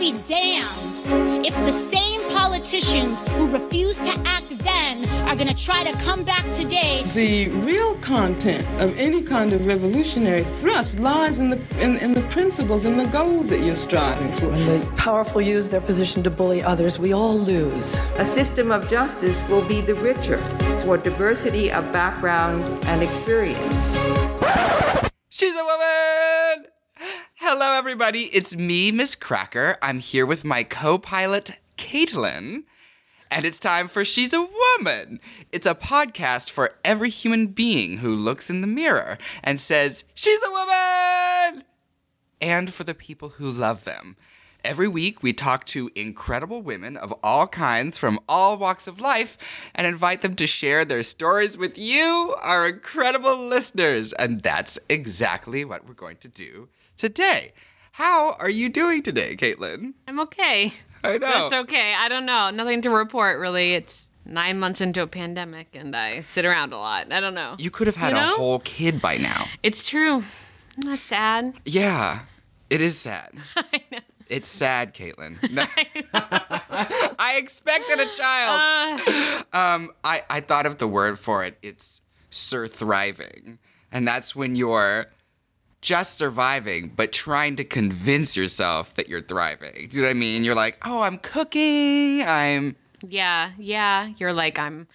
be damned if the same politicians who refused to act then are going to try to come back today. The real content of any kind of revolutionary thrust lies in the principles and the goals that you're striving for. When the powerful use their position to bully others, we all lose. A system of justice will be the richer for diversity of background and experience. She's a woman! Hello, everybody. It's me, Miss Cracker. I'm here with my co-pilot, Caitlin, and it's time for She's a Woman. It's a podcast for every human being who looks in the mirror and says, she's a woman! And for the people who love them. Every week, we talk to incredible women of all kinds from all walks of life and invite them to share their stories with you, our incredible listeners. And that's exactly what we're going to do today. How are you doing today, Caitlin? I'm okay. I know. Just okay. I don't know. Nothing to report, really. It's 9 months into a pandemic, and I sit around a lot. I don't know. You could have had a whole kid by now. It's true. Isn't that sad? Yeah. It is sad. I know. It's sad, Caitlin. No. I expected a child. I thought of the word for it. It's surthriving. And that's when you're just surviving, but trying to convince yourself that you're thriving. Do you know what I mean? You're like, oh, I'm cooking. Yeah. You're like, I'm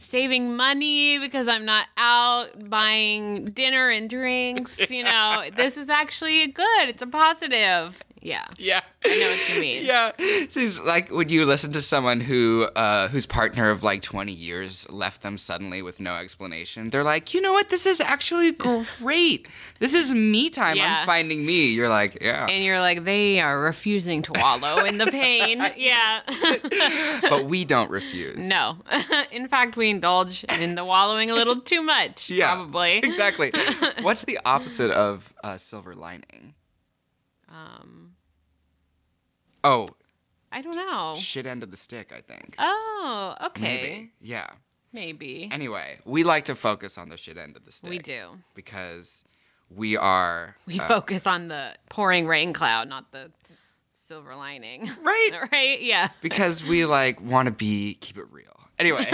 saving money because I'm not out buying dinner and drinks. You know, this is actually good. It's a positive. Yeah. I know what you mean. Yeah. It's like when you listen to someone who whose partner of like 20 years left them suddenly with no explanation. They're like, you know what? This is actually great. This is me time. Yeah. I'm finding me. You're like, yeah. And you're like, they are refusing to wallow in the pain. Yeah. But we don't refuse. No. In fact, we indulge in the wallowing a little too much. Yeah. Probably. Exactly. What's the opposite of silver lining? Oh. I don't know. Shit end of the stick, I think. Oh, okay. Maybe. Yeah. Maybe. Anyway, we like to focus on the shit end of the stick. We do. Because we are... We focus on the pouring rain cloud, not the silver lining. Right. Right? Yeah. Because we, want to keep it real. Anyway.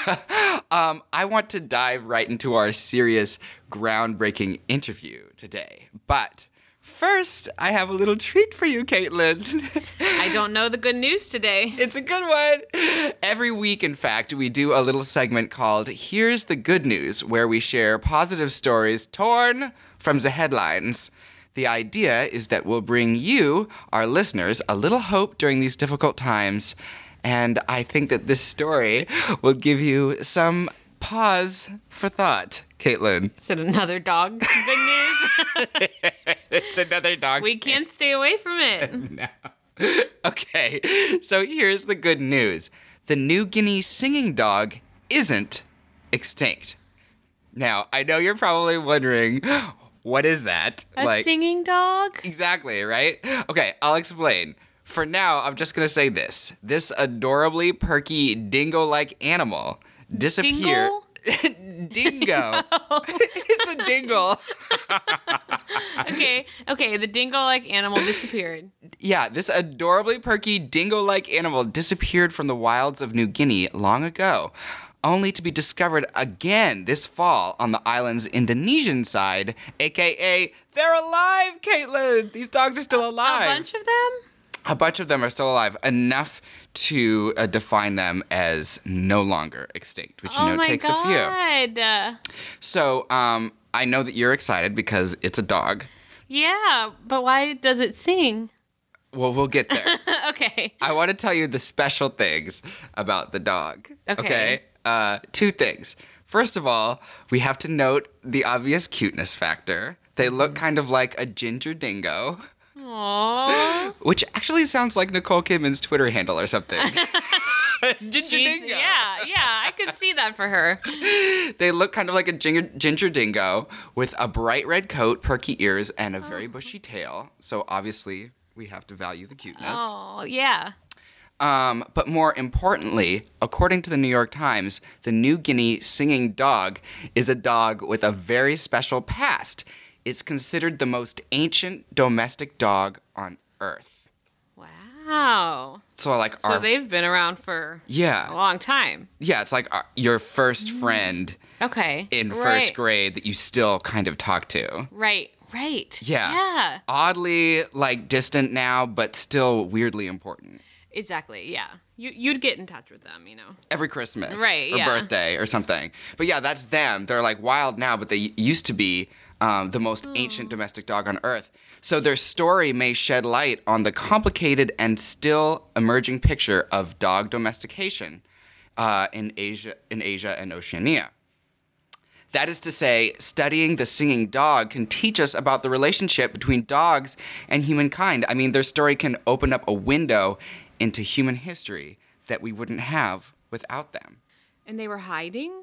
I want to dive right into our serious, groundbreaking interview today. But... first, I have a little treat for you, Caitlin. I don't know the good news today. It's a good one. Every week, in fact, we do a little segment called Here's the Good News, where we share positive stories torn from the headlines. The idea is that we'll bring you, our listeners, a little hope during these difficult times. And I think that this story will give you some pause for thought, Caitlin. Is it another dog? Good news. It's another dog. We can't stay away from it. No. Okay, so here's the good news. The New Guinea singing dog isn't extinct. Now, I know you're probably wondering, what is that? A singing dog? Exactly, right? Okay, I'll explain. For now, I'm just going to say this. This adorably perky dingo-like animal disappeared. Dingo. It's a dingle. Okay, the dingo-like animal disappeared. Yeah, this adorably perky dingo-like animal disappeared from the wilds of New Guinea long ago, only to be discovered again this fall on the island's Indonesian side, a.k.a. they're alive, Caitlin! These dogs are still alive. A bunch of them? A bunch of them are still alive, enough to define them as no longer extinct, which takes a few. So I know that you're excited because it's a dog. Yeah, but why does it sing? Well, we'll get there. Okay. I want to tell you the special things about the dog. Okay. Two things. First of all, we have to note the obvious cuteness factor. They look kind of like a ginger dingo. Aww. Which actually sounds like Nicole Kidman's Twitter handle or something. Ginger dingo. Yeah, I could see that for her. They look kind of like a ginger dingo with a bright red coat, perky ears, and a very bushy tail. So obviously, we have to value the cuteness. Oh, yeah. But more importantly, according to the New York Times, the New Guinea singing dog is a dog with a very special past. It's considered the most ancient domestic dog on Earth. Wow. So like, so they've been around for a long time. Yeah, it's like your first friend. Okay. In first grade that you still kind of talk to. Right. Yeah. Oddly, like, distant now, but still weirdly important. Exactly, yeah. You'd get in touch with them, you know. Every Christmas. Right, or birthday or something. But yeah, that's them. They're, like, wild now, but they used to be the most ancient domestic dog on Earth. So their story may shed light on the complicated and still emerging picture of dog domestication in Asia and Oceania. That is to say, studying the singing dog can teach us about the relationship between dogs and humankind. I mean, their story can open up a window into human history that we wouldn't have without them. And they were hiding?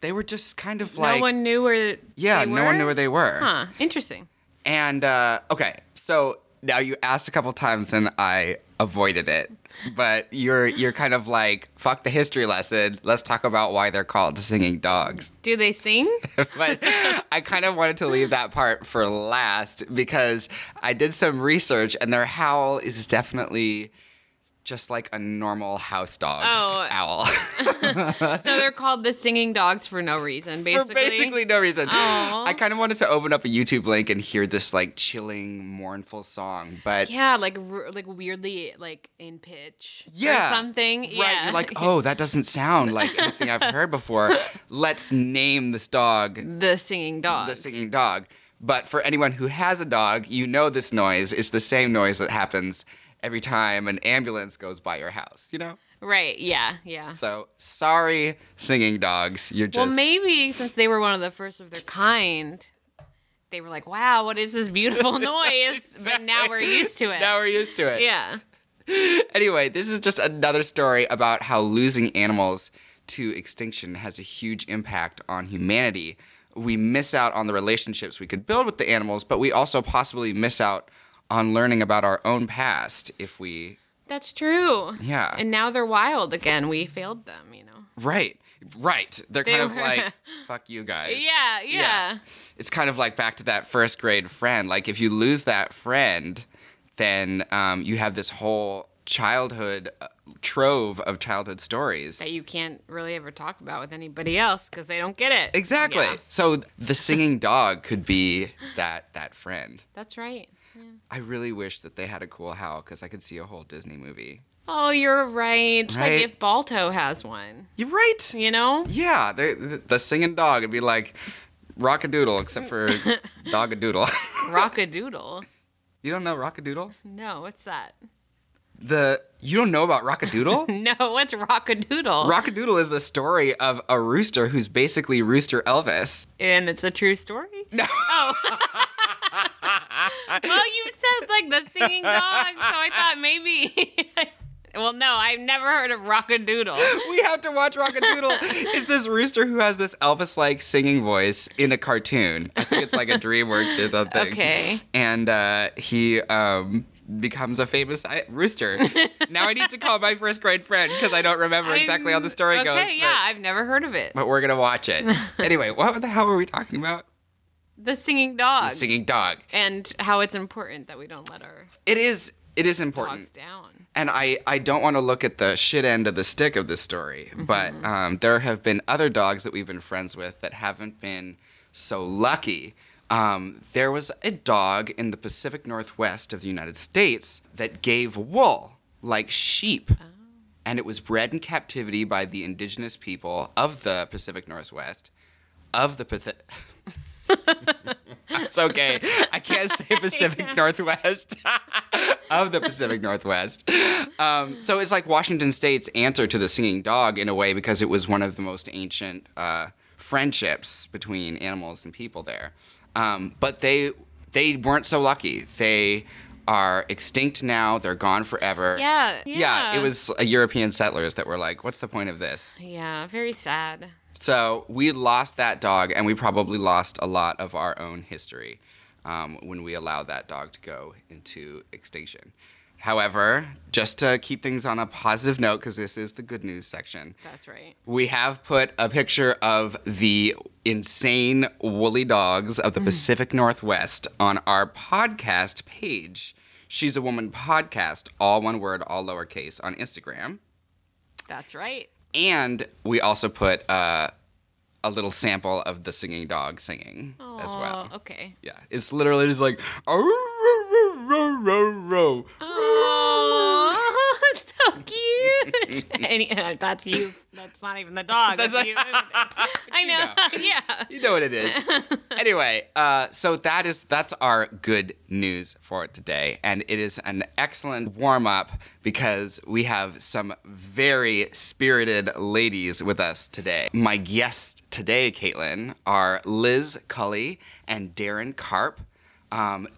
They were just kind of like... No one knew where they were. Huh, interesting. And, okay, so now you asked a couple times and I avoided it. But you're kind of like, fuck the history lesson. Let's talk about why they're called singing dogs. Do they sing? But I kind of wanted to leave that part for last because I did some research and their howl is definitely just like a normal house dog owl. So they're called the singing dogs for no reason, basically. For basically no reason. Aww. I kind of wanted to open up a YouTube link and hear this like chilling, mournful song, but yeah, like weirdly like in pitch or something. Right. Yeah. You're like, oh, that doesn't sound like anything I've heard before. Let's name this dog the singing dog. The singing dog. But for anyone who has a dog, you know this noise is the same noise that happens every time an ambulance goes by your house, you know? Right, yeah. So, sorry, singing dogs. You're just... Well, maybe since they were one of the first of their kind, they were like, wow, what is this beautiful noise? Exactly. But now we're used to it. Yeah. Anyway, this is just another story about how losing animals to extinction has a huge impact on humanity. We miss out on the relationships we could build with the animals, but we also possibly miss out on learning about our own past if we... That's true. Yeah. And now they're wild again. We failed them, you know. Right. They were kind of like, fuck you guys. Yeah. It's kind of like back to that first grade friend. Like, if you lose that friend, then you have this whole childhood trove of childhood stories that you can't really ever talk about with anybody else because they don't get it. Exactly. Yeah. So the singing dog could be that friend. That's right. Yeah. I really wish that they had a cool howl because I could see a whole Disney movie. Oh, you're right. Like if Balto has one. You're right. You know? Yeah. The singing dog would be like Rock-a-Doodle except for Dog-a-Doodle. Rock-a-Doodle? You don't know Rock-a-Doodle? No, what's that? You don't know about Rock-a-Doodle? No, what's Rock-a-Doodle? Rock-a-Doodle is the story of a rooster who's basically Rooster Elvis. And it's a true story? No. Oh. Well, you said, like, the singing dog, so I thought maybe... Well, no, I've never heard of Rock-a-Doodle. We have to watch Rock-a-Doodle. It's this rooster who has this Elvis-like singing voice in a cartoon. I think it's like a Dreamworks or something. Okay. And he becomes a famous rooster. Now I need to call my first grade friend because I don't remember exactly how the story goes. Okay, yeah, I've never heard of it. But we're going to watch it. Anyway, what the hell were we talking about? The singing dog. The singing dog. And how it's important that we don't let our... It is important. Dogs down. And I don't want to look at the shit end of the stick of this story, but there have been other dogs that we've been friends with that haven't been so lucky. There was a dog in the Pacific Northwest of the United States that gave wool, like sheep. Oh. And it was bred in captivity by the indigenous people of the Pacific Northwest, It's okay. I can't say Pacific Northwest. Of the Pacific Northwest. So it's like Washington State's answer to the singing dog in a way because it was one of the most ancient friendships between animals and people there. But they weren't so lucky. They are extinct now. They're gone forever. Yeah. It was European settlers that were like, what's the point of this? Yeah, very sad. So we lost that dog, and we probably lost a lot of our own history when we allowed that dog to go into extinction. However, just to keep things on a positive note, because this is the good news section. That's right. We have put a picture of the insane woolly dogs of the Pacific Northwest on our podcast page. She's a Woman Podcast, all one word, all lowercase, on Instagram. That's right. And we also put a little sample of the singing dog singing as well. Okay. Yeah. It's literally just like, oh, it's so cute. And that's you. That's not even the dog. That's you. I know. Yeah. You know what it is. Anyway, so that's our good news for today. And it is an excellent warm-up because we have some very spirited ladies with us today. My guests today, Caitlin, are Liz Culley and Daryn Carp.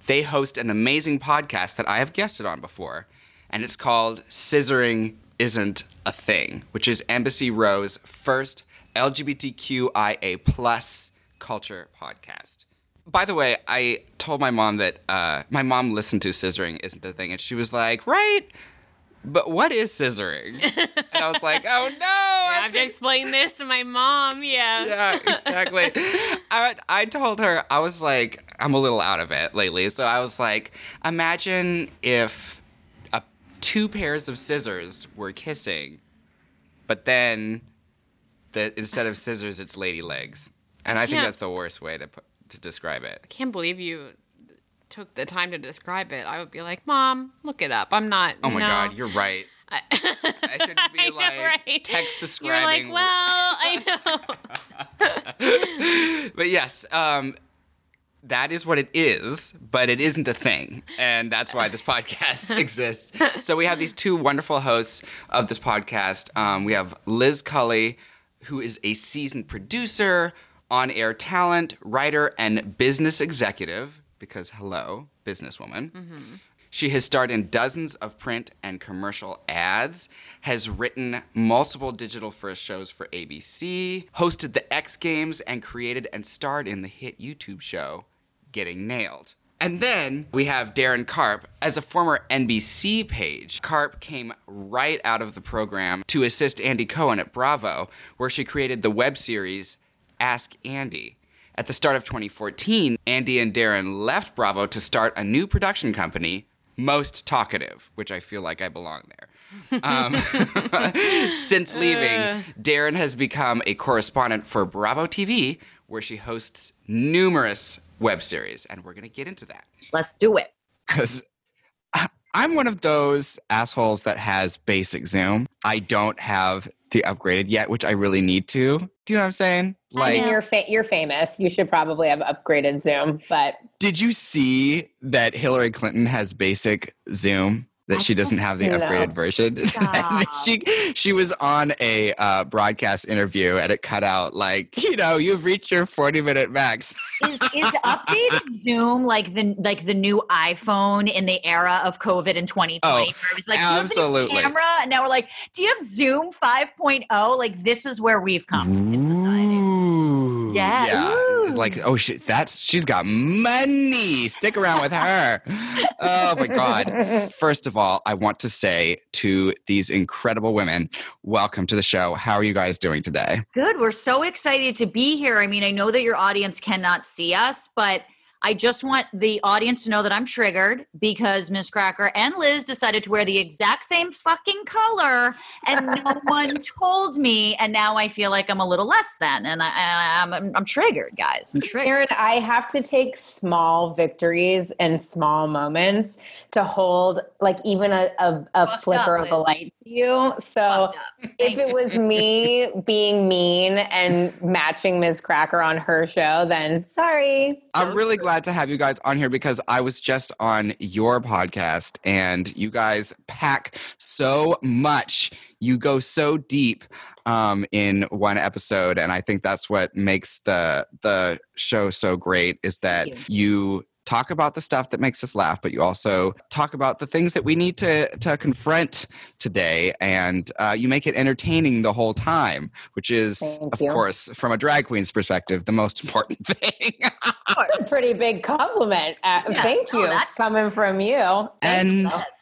They host an amazing podcast that I have guested on before, and it's called Scissoring Isn't a Thing, which is Embassy Row's first LGBTQIA+ culture podcast. By the way, I told my mom that my mom listened to Scissoring Isn't a Thing, and she was like, right? But what is scissoring? And I was like, oh, no. I have to explain this to my mom, yeah. Yeah, exactly. I told her, I was like, I'm a little out of it lately. So I was like, imagine if two pairs of scissors were kissing, but then instead of scissors, it's lady legs. And I think that's the worst way to describe it. I can't believe you took the time to describe it. I would be like, Mom, look it up. I'm not. Oh my God, you're right. I shouldn't be right? Text describing. You're like, well, I know. But yes, that is what it is, but it isn't a thing. And that's why this podcast exists. So we have these two wonderful hosts of this podcast. We have Liz Culley, who is a seasoned producer, on-air talent, writer, and business executive. Because, hello, businesswoman. Mm-hmm. She has starred in dozens of print and commercial ads, has written multiple digital-first shows for ABC, hosted the X Games, and created and starred in the hit YouTube show, Getting Nailed. And then we have Daryn Carp. As a former NBC page, Carp came right out of the program to assist Andy Cohen at Bravo, where she created the web series @sk Andy. At the start of 2014, Andy and Daryn left Bravo to start a new production company, Most Talkative, which I feel like I belong there. Since leaving, Daryn has become a correspondent for Bravo TV, where she hosts numerous web series, and we're going to get into that. Let's do it. Because I'm one of those assholes that has basic Zoom. I don't have the upgraded yet, which I really need to. Do you know what I'm saying? Like, I mean, you're famous. You should probably have upgraded Zoom, but... Did you see that Hillary Clinton has basic Zoom, that she doesn't have the upgraded version? She was on a broadcast interview and it cut out like, you know, you've reached your 40-minute max. Is updated Zoom like the new iPhone in the era of COVID in 2020? Oh, where it was like, absolutely. Do you have a camera? And now we're like, do you have Zoom 5.0? Like, this is where we've come in society. Yeah. Like, oh, she's got money. Stick around with her. Oh, my God. First of all, I want to say to these incredible women, welcome to the show. How are you guys doing today? Good. We're so excited to be here. I mean, I know that your audience cannot see us, but I just want the audience to know that I'm triggered because Miss Cracker and Liz decided to wear the exact same fucking color and no one told me. And now I feel like I'm a little less than. And I'm triggered, guys. I'm triggered. Daryn, I have to take small victories and small moments to hold like even a flicker of a light to you. So if it was me being mean and matching Miss Cracker on her show, then sorry. I'm really glad to have you guys on here because I was just on your podcast and you guys pack so much. You go so deep in one episode, and I think that's what makes the show so great is that you talk about the stuff that makes us laugh, but you also talk about the things that we need to confront today. And you make it entertaining the whole time, which is, of course, from a drag queen's perspective, the most important thing. That's a pretty big compliment. Thank you. That's coming from you.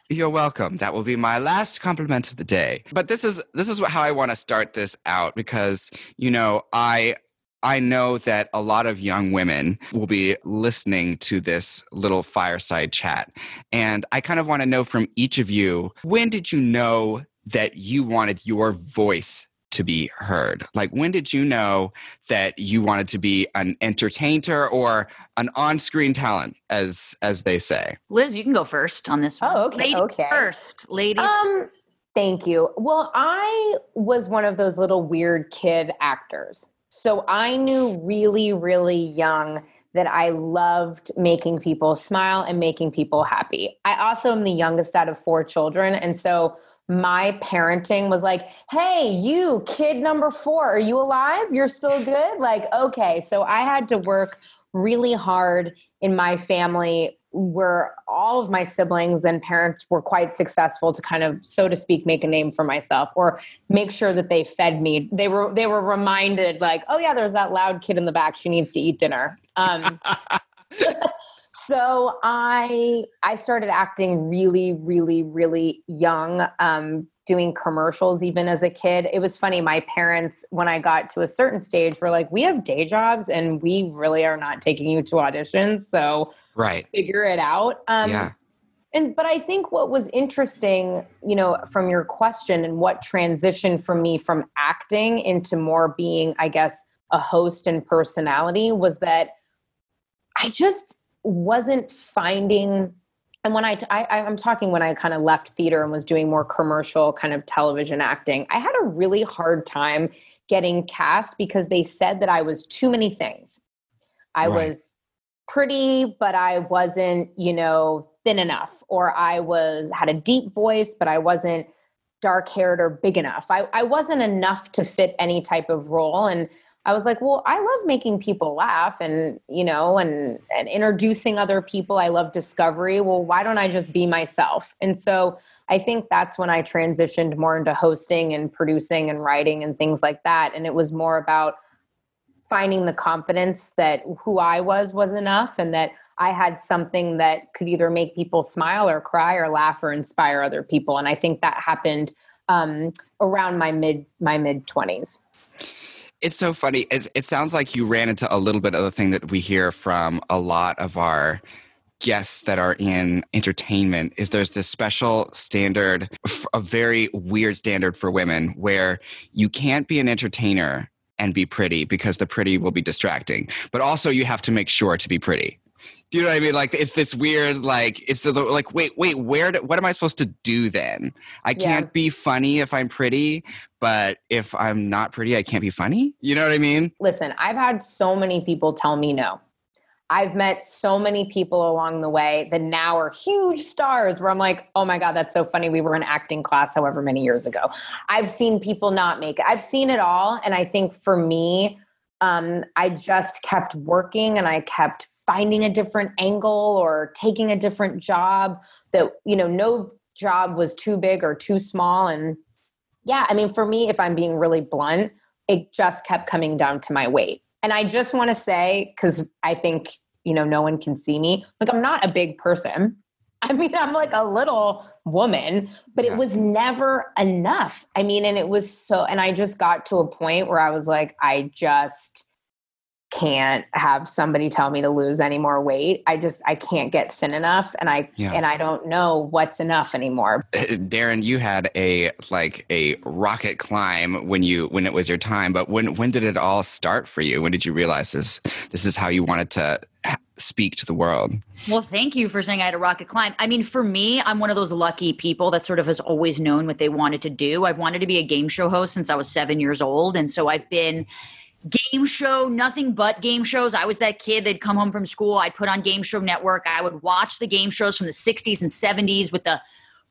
You're welcome. That will be my last compliment of the day. But this is how I want to start this out because, you know, I I know that a lot of young women will be listening to this little fireside chat. And I kind of want to know from each of you, when did you know that you wanted your voice to be heard? Like, when did you know that you wanted to be an entertainer or an on-screen talent, as they say? Liz, you can go first on this one. Oh, okay. Ladies first. Thank you. Well, I was one of those little weird kid actors. So I knew really, really young that I loved making people smile and making people happy. I also am the youngest out of 4 children. And so my parenting was like, hey, you kid number 4, are you alive? You're still good? Like, okay. So I had to work really hard in my family where all of my siblings and parents were quite successful to kind of, so to speak, make a name for myself or make sure that they fed me. They were reminded like, oh yeah, there's that loud kid in the back. She needs to eat dinner. So I started acting really, really, really young, doing commercials even as a kid. It was funny. My parents, when I got to a certain stage, were like, we have day jobs and we really are not taking you to auditions. So right. Figure it out. Yeah. But I think what was interesting, you know, from your question and what transitioned for me from acting into more being, I guess, a host and personality was that I just wasn't finding, and when I'm talking when I kind of left theater and was doing more commercial kind of television acting, I had a really hard time getting cast because they said that I was too many things. I right. was pretty, but I wasn't, you know, thin enough, or I had a deep voice, but I wasn't dark-haired or big enough. I wasn't enough to fit any type of role. And I was like, well, I love making people laugh and, you know, and introducing other people. I love discovery. Well, why don't I just be myself? And so I think that's when I transitioned more into hosting and producing and writing and things like that. And it was more about finding the confidence that who I was enough and that I had something that could either make people smile or cry or laugh or inspire other people. And I think that happened around my mid 20s. It's so funny. It sounds like you ran into a little bit of the thing that we hear from a lot of our guests that are in entertainment is there's this special standard, a very weird standard for women where you can't be an entertainer and be pretty because the pretty will be distracting. But also you have to make sure to be pretty. Do you know what I mean? Like, it's this weird, like, it's the, like, wait, what am I supposed to do then? I can't be funny if I'm pretty, but if I'm not pretty, I can't be funny. You know what I mean? Listen, I've had so many people tell me no. I've met so many people along the way that now are huge stars where I'm like, oh my God, that's so funny. We were in acting class however many years ago. I've seen people not make it. I've seen it all. And I think for me, I just kept working and I kept finding a different angle or taking a different job that, you know, no job was too big or too small. And yeah, I mean, for me, if I'm being really blunt, it just kept coming down to my weight. And I just want to say, because I think, you know, no one can see me. Like, I'm not a big person. I mean, I'm like a little woman, but it was never enough. I mean, and it was so, and I just got to a point where I was like, I just can't have somebody tell me to lose any more weight. I can't get thin enough. And I don't know what's enough anymore. Daryn, you had a rocket climb when it was your time, but when did it all start for you? When did you realize this is how you wanted to speak to the world? Well, thank you for saying I had a rocket climb. I mean, for me, I'm one of those lucky people that sort of has always known what they wanted to do. I've wanted to be a game show host since I was 7 years old. And so I've been game show, nothing but game shows. I was that kid that'd come home from school. I'd put on Game Show Network. I would watch the game shows from the 60s and 70s with the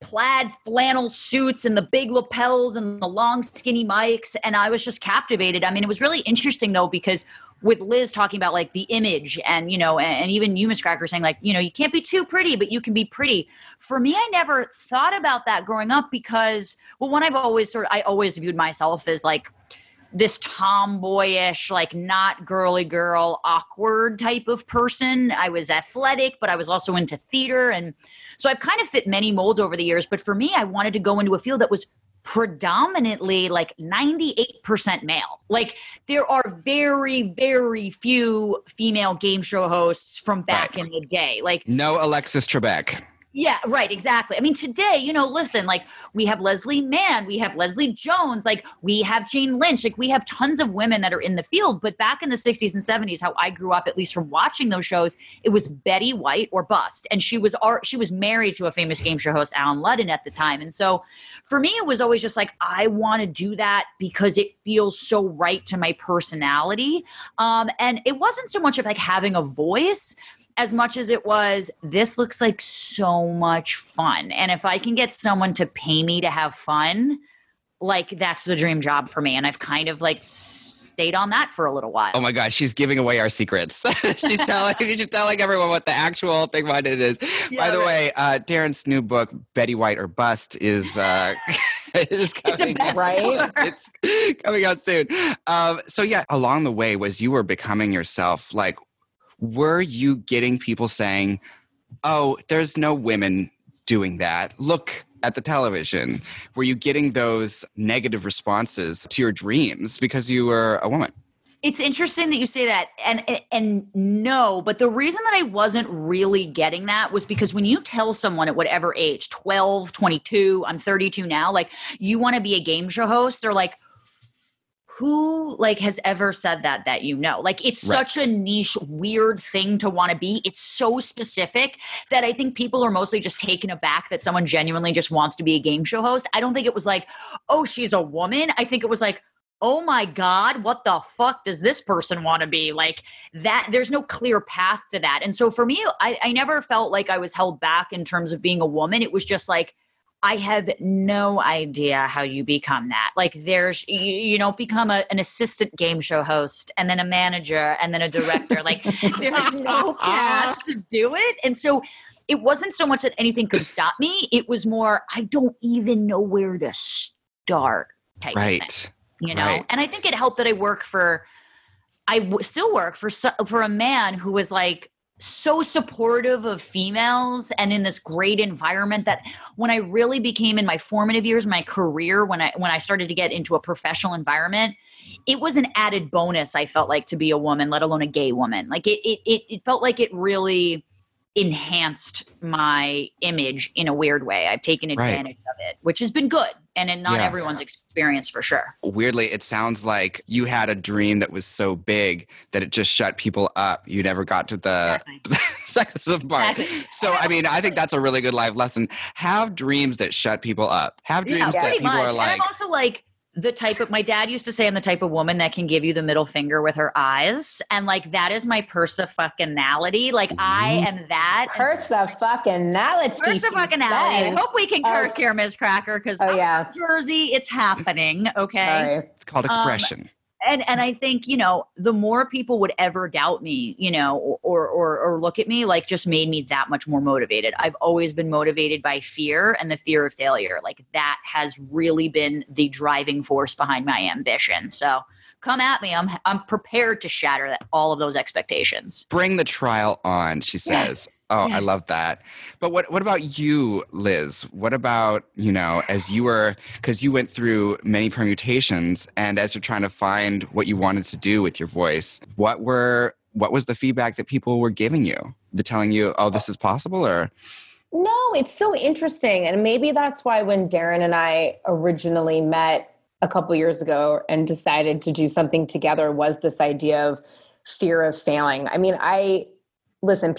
plaid flannel suits and the big lapels and the long skinny mics. And I was just captivated. I mean, it was really interesting though, because with Liz talking about like the image and, you know, and even you, Miss Cracker, saying like, you know, you can't be too pretty, but you can be pretty. For me, I never thought about that growing up because, well, one, I always viewed myself as like this tomboyish, like not girly girl, awkward type of person. I was athletic, but I was also into theater. And so I've kind of fit many molds over the years. But for me, I wanted to go into a field that was predominantly like 98% male. Like there are very, very few female game show hosts from back in the day. Like no Alexis Trebek. Yeah, right. Exactly. I mean, today, you know, listen, like we have Leslie Mann, we have Leslie Jones, like we have Jane Lynch, like we have tons of women that are in the field. But back in the 60s and 70s, how I grew up, at least from watching those shows, it was Betty White or bust. And she was married to a famous game show host, Alan Ludden, at the time. And so for me, it was always just like, I want to do that because it feels so right to my personality. And it wasn't so much of like having a voice as much as it was, this looks like so much fun. And if I can get someone to pay me to have fun, like that's the dream job for me. And I've kind of like stayed on that for a little while. Oh my gosh, she's giving away our secrets. she's telling everyone what the actual thing behind it is. Yeah, By the way, Daryn's new book, Betty White or Bust, is... It's coming out soon. So yeah, along the way was you were becoming yourself. Like, were you getting people saying, oh, there's no women doing that, look at the television? Were you getting those negative responses to your dreams because you were a woman? It's interesting that you say that. And no, but the reason that I wasn't really getting that was because when you tell someone at whatever age, 12, 22, I'm 32 now, like you want to be a game show host, they're like, who like has ever said that, you know, like it's such a niche, weird thing to want to be. It's so specific that I think people are mostly just taken aback that someone genuinely just wants to be a game show host. I don't think it was like, oh, she's a woman. I think it was like, oh my God, what the fuck does this person want to be? Like that, there's no clear path to that. And so for me, I never felt like I was held back in terms of being a woman. It was just like, I have no idea how you become that. Like there's, you don't become an assistant game show host and then a manager and then a director. Like there's no path to do it. And so it wasn't so much that anything could stop me. It was more, I don't even know where to start type of thing, you know? Right. And I think it helped that I still work for a man who was like, so supportive of females and in this great environment that when I really became in my formative years, my career, when I started to get into a professional environment, it was an added bonus. I felt like to be a woman, let alone a gay woman. Like it felt like it really enhanced my image in a weird way. I've taken advantage of it, which has been good. And in not everyone's experience for sure. Weirdly, it sounds like you had a dream that was so big that it just shut people up. You never got to the sexism part. Exactly. So, I mean, I think that's a really good life lesson. Have dreams that shut people up. Have dreams that people are like... And I'm also like the type of... My dad used to say I'm the type of woman that can give you the middle finger with her eyes. And like, that is my persa-fucking-ality. Like, I am that. Persa-fucking-ality. Persa-fucking-ality. I hope we can curse here, Miss Cracker, because in Jersey, it's happening, okay? Sorry. It's called expression. And I think, you know, the more people would ever doubt me, you know, or look at me, like just made me that much more motivated. I've always been motivated by fear and the fear of failure. Like that has really been the driving force behind my ambition. So come at me. I'm prepared to shatter all of those expectations. Bring the trial on, she says. Yes. Oh, yes. I love that. But what about you, Liz? What about, you know, as you were, because you went through many permutations and as you're trying to find what you wanted to do with your voice, what was the feedback that people were giving you? They're telling you, oh, this is possible or... No, it's so interesting. And maybe that's why when Daryn and I originally met a couple years ago and decided to do something together was this idea of fear of failing. I mean, I don't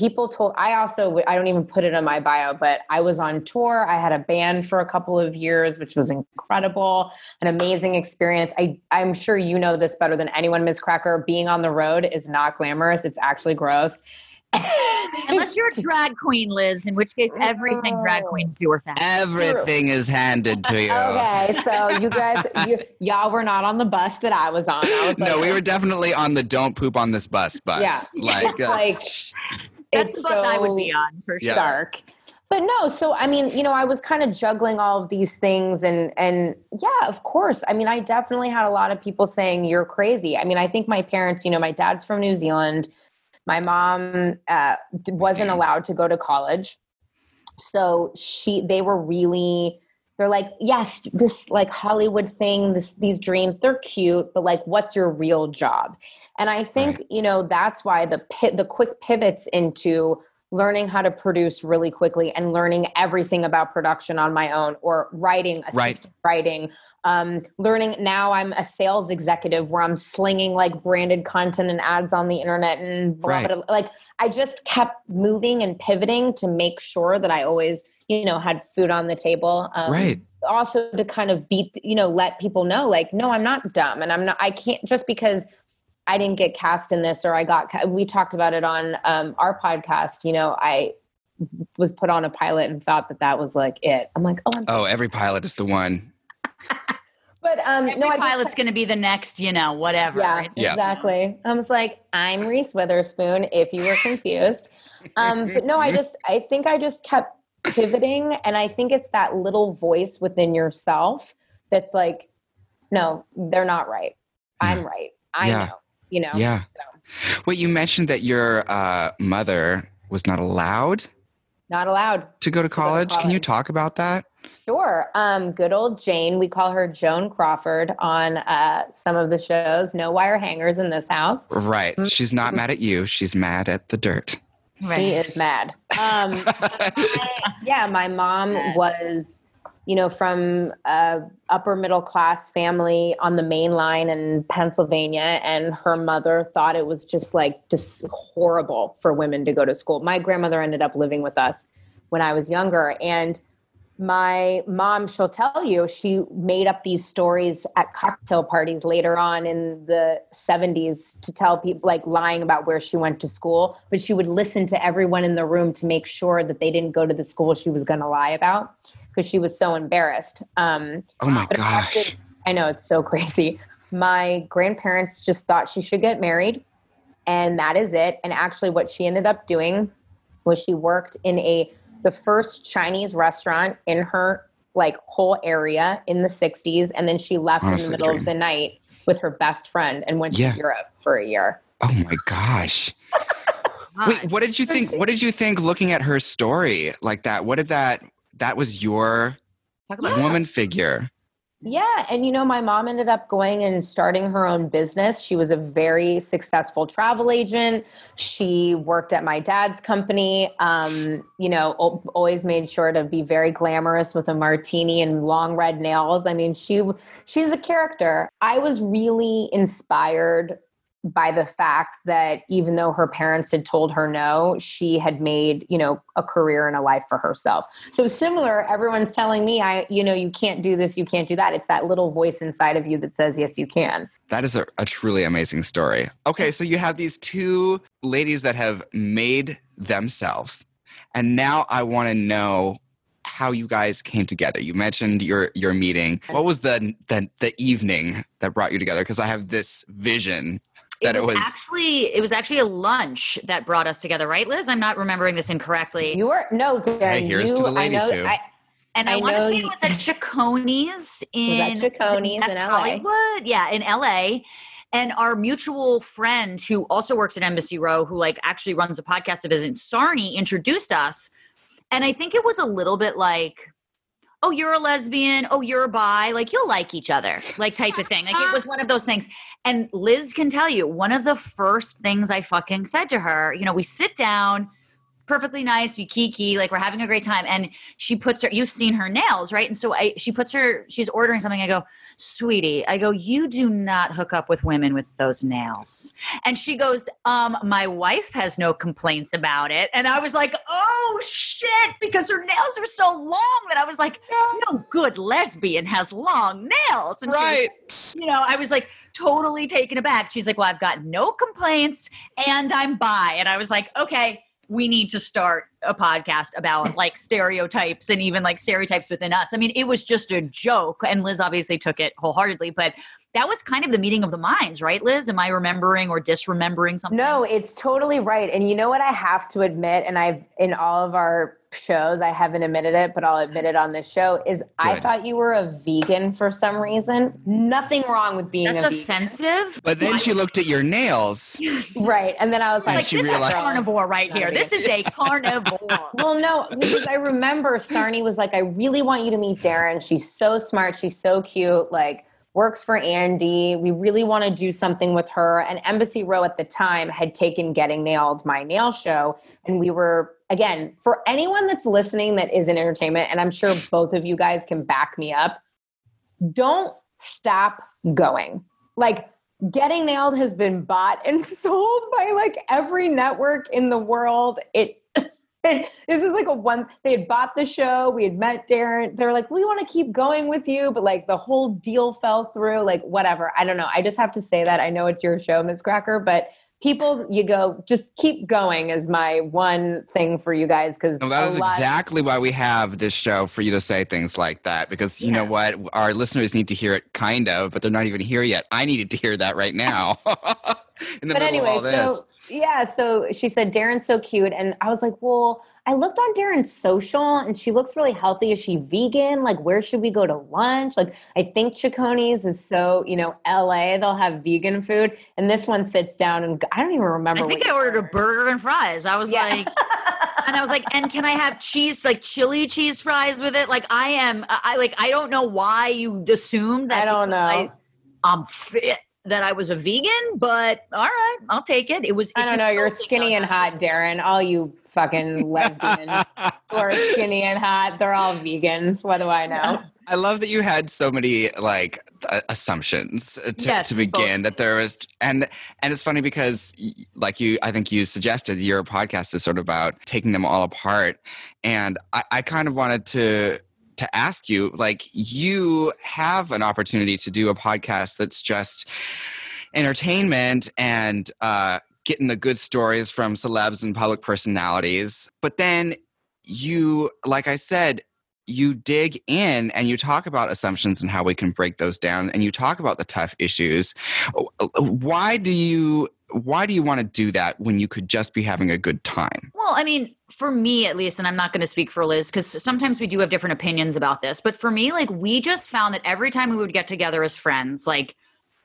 even put it on my bio, but I was on tour. I had a band for a couple of years, which was incredible, an amazing experience. I'm sure you know this better than anyone, Ms. Cracker. Being on the road is not glamorous. It's actually gross. Unless you're a drag queen, Liz, in which case everything drag queens do are fast. Everything is handed to you. Okay, so you guys, y'all were not on the bus that I was on. No, we were definitely on the don't poop on this bus bus. Yeah. Like, that's the bus I would be on for sure. Dark. But no, so I mean, you know, I was kind of juggling all of these things and yeah, of course. I mean, I definitely had a lot of people saying, you're crazy. I mean, I think my parents, you know, my dad's from New Zealand. My mom wasn't allowed to go to college. So they were really they're like, yes, this like Hollywood thing, these dreams, they're cute, but like, what's your real job? And I think, right. You know, that's why the quick pivots into learning how to produce really quickly and learning everything about production on my own, or writing, assistant writing, learning. Now I'm a sales executive where I'm slinging like branded content and ads on the internet and blah, blah, blah. Like, I just kept moving and pivoting to make sure that I always, you know, had food on the table. Also to kind of let people know, like, no, I'm not dumb. And I can't, just because I didn't get cast in this, or we talked about it on our podcast, you know, I was put on a pilot and thought that was like it. I'm like, every pilot is the one. But every pilot's going to be the next, you know, whatever. Yeah, right? Exactly. I was like, I'm Reese Witherspoon, if you were confused. But no, I think I just kept pivoting. And I think it's that little voice within yourself that's like, no, they're not right. I'm right. I know. You know? Yeah. So. Well, you mentioned that your mother was not allowed to go to college. Can you talk about that? Sure. Good old Jane. We call her Joan Crawford on some of the shows. No wire hangers in this house. Right. She's not mad at you. She's mad at the dirt. Right. She is mad. My mom was, you know, from a upper middle class family on the main line in Pennsylvania. And her mother thought it was just horrible for women to go to school. My grandmother ended up living with us when I was younger. And my mom, she'll tell you, she made up these stories at cocktail parties later on in the 70s to tell people, like lying about where she went to school. But she would listen to everyone in the room to make sure that they didn't go to the school she was going to lie about, because she was so embarrassed. Oh my gosh. I know, it's so crazy. My grandparents just thought she should get married, and that is it. And actually what she ended up doing was she worked in the first Chinese restaurant in her like whole area in the 60s. And then she left in the middle of the night with her best friend and went to Europe for a year. Oh my gosh. Wait, what did you think? What did you think looking at her story like that? What did that was your woman figure? Yeah. And, you know, my mom ended up going and starting her own business. She was a very successful travel agent. She worked at my dad's company, you know, always made sure to be very glamorous with a martini and long red nails. I mean, she's a character. I was really inspired by the fact that even though her parents had told her no, she had made, you know, a career and a life for herself. So similar, everyone's telling me, you can't do this, you can't do that. It's that little voice inside of you that says, yes, you can. That is a truly amazing story. Okay, so you have these two ladies that have made themselves. And now I want to know how you guys came together. You mentioned your meeting. What was the evening that brought you together? Because I have this vision that it was actually a lunch that brought us together, right, Liz? I'm not remembering this incorrectly. You were no, Daryn. Hey, here's to the ladies I want to say it was at Chaconi's in Hollywood, in LA. And our mutual friend who also works at Embassy Row, who like actually runs a podcast division, Sarney, introduced us. And I think it was a little bit like, oh, you're a lesbian. Oh, you're a bi. Like, you'll like each other, like type of thing. Like, it was one of those things. And Liz can tell you, one of the first things I fucking said to her, you know, we sit down, perfectly nice, we kiki, like we're having a great time. And she puts her, you've seen her nails, right? And so she's ordering something. I go, sweetie, you do not hook up with women with those nails. And she goes, my wife has no complaints about it. And I was like, oh shit, because her nails are so long that I was like, no good lesbian has long nails. And right. You know, I was like totally taken aback. She's like, well, I've got no complaints and I'm bi. And I was like, okay, we need to start a podcast about like stereotypes and even like stereotypes within us. I mean, it was just a joke, and Liz obviously took it wholeheartedly, but that was kind of the meeting of the minds, right, Liz? Am I remembering or disremembering something? No, it's totally right. And you know what I have to admit, and I've in all of our shows, I haven't admitted it, but I'll admit it on this show, is good. I thought you were a vegan for some reason. Nothing wrong with being That's offensive. But then she looked at your nails. Yes. Right. And then I was like this realized. Is a carnivore right here. This is a carnivore. Well, no, because I remember Sarney was like, I really want you to meet Daryn. She's so smart. She's so cute. Like, works for Andy. We really want to do something with her. And Embassy Row at the time had taken Getting Nailed, my nail show. And we were, again, for anyone that's listening that is in entertainment, and I'm sure both of you guys can back me up, don't stop going. Like, Getting Nailed has been bought and sold by like every network in the world. This is like they had bought the show. We had met Daryn. They were like, we want to keep going with you. But like the whole deal fell through, like whatever. I don't know. I just have to say that. I know it's your show, Miss Cracker, but people, you go, just keep going is my one thing for you guys. Because that is exactly why we have this show, for you to say things like that. Because you know what? Our listeners need to hear it kind of, but they're not even here yet. I needed to hear that right now. But anyway, so she said, Daryn's so cute. And I was like, well, I looked on Daryn's social and she looks really healthy. Is she vegan? Like, where should we go to lunch? Like, I think Chaconi's is so, LA, they'll have vegan food. And this one sits down and I don't even remember. I think I ordered a burger and fries. I was like, and I was like, and can I have cheese, like chili cheese fries with it? Like I don't know why you assumed that. I don't know. I'm fit. That I was a vegan, but all right, I'll take it. I don't know. You're skinny and hot, Daryn. All you fucking lesbians who are skinny and hot, they're all vegans. What do I know? I love that you had so many like assumptions to begin. That there was, and it's funny because like I think you suggested your podcast is sort of about taking them all apart, and I kind of wanted to ask you, like, you have an opportunity to do a podcast that's just entertainment and getting the good stories from celebs and public personalities. But then you, like I said, you dig in and you talk about assumptions and how we can break those down. And you talk about the tough issues. Why do you want to do that when you could just be having a good time? Well, I mean, for me at least, and I'm not going to speak for Liz, because sometimes we do have different opinions about this. But for me, like, we just found that every time we would get together as friends, like,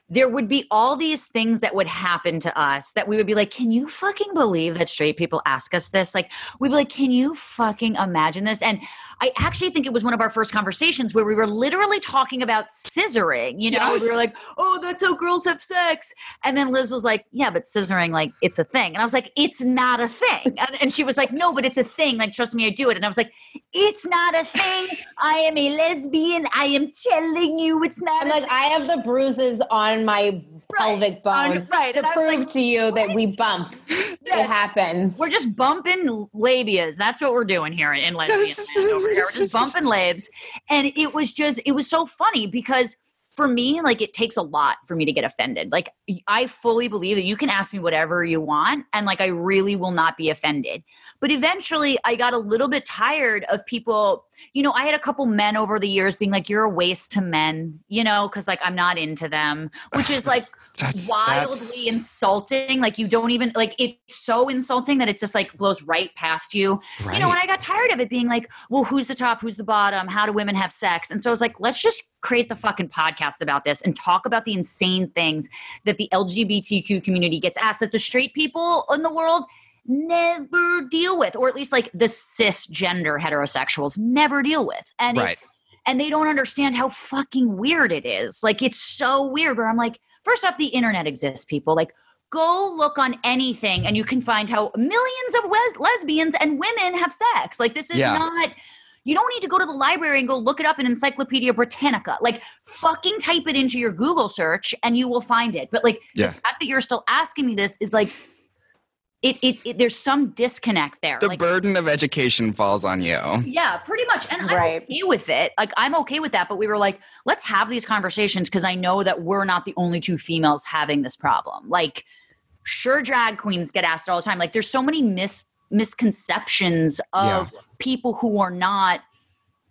there would be all these things that would happen to us that we would be like, can you fucking believe that straight people ask us this? Like, we'd be like, can you fucking imagine this? And I actually think it was one of our first conversations where we were literally talking about scissoring, we were like, oh, that's how girls have sex. And then Liz was like, yeah, but scissoring, like, it's a thing. And I was like, it's not a thing. And she was like, no, but it's a thing. Like, trust me, I do it. And I was like, it's not a thing. I am a lesbian. I am telling you it's not a thing. I have the bruises on my pelvic bone to prove to you that we bump. Yes. It happens. We're just bumping labias. That's what we're doing here in lesbian over here. We're just bumping labs. And it was so funny because for me, like, it takes a lot for me to get offended. Like, I fully believe that you can ask me whatever you want and like I really will not be offended. But eventually I got a little bit tired of people, I had a couple men over the years being like, you're a waste to men, because like I'm not into them, which is like wildly insulting. Like, you don't even, like, it's so insulting that it just like blows right past you. Right. And I got tired of it being like, well, who's the top? Who's the bottom? How do women have sex? And so I was like, let's just create the fucking podcast about this and talk about the insane things that the LGBTQ community gets asked that the straight people in the world never deal with, or at least like the cisgender heterosexuals never deal with. And and they don't understand how fucking weird it is. Like, it's so weird where I'm like, first off, the internet exists, people. Like, go look on anything and you can find how millions of lesbians and women have sex. Like, this is not... You don't need to go to the library and go look it up in Encyclopedia Britannica. Like, fucking type it into your Google search and you will find it. But like the fact that you're still asking me this is like, it there's some disconnect there. The burden of education falls on you. Yeah, pretty much. And I'm okay with it. Like, I'm okay with that. But we were like, let's have these conversations because I know that we're not the only two females having this problem. Like, sure, drag queens get asked all the time. Like, there's so many misconceptions of people who are not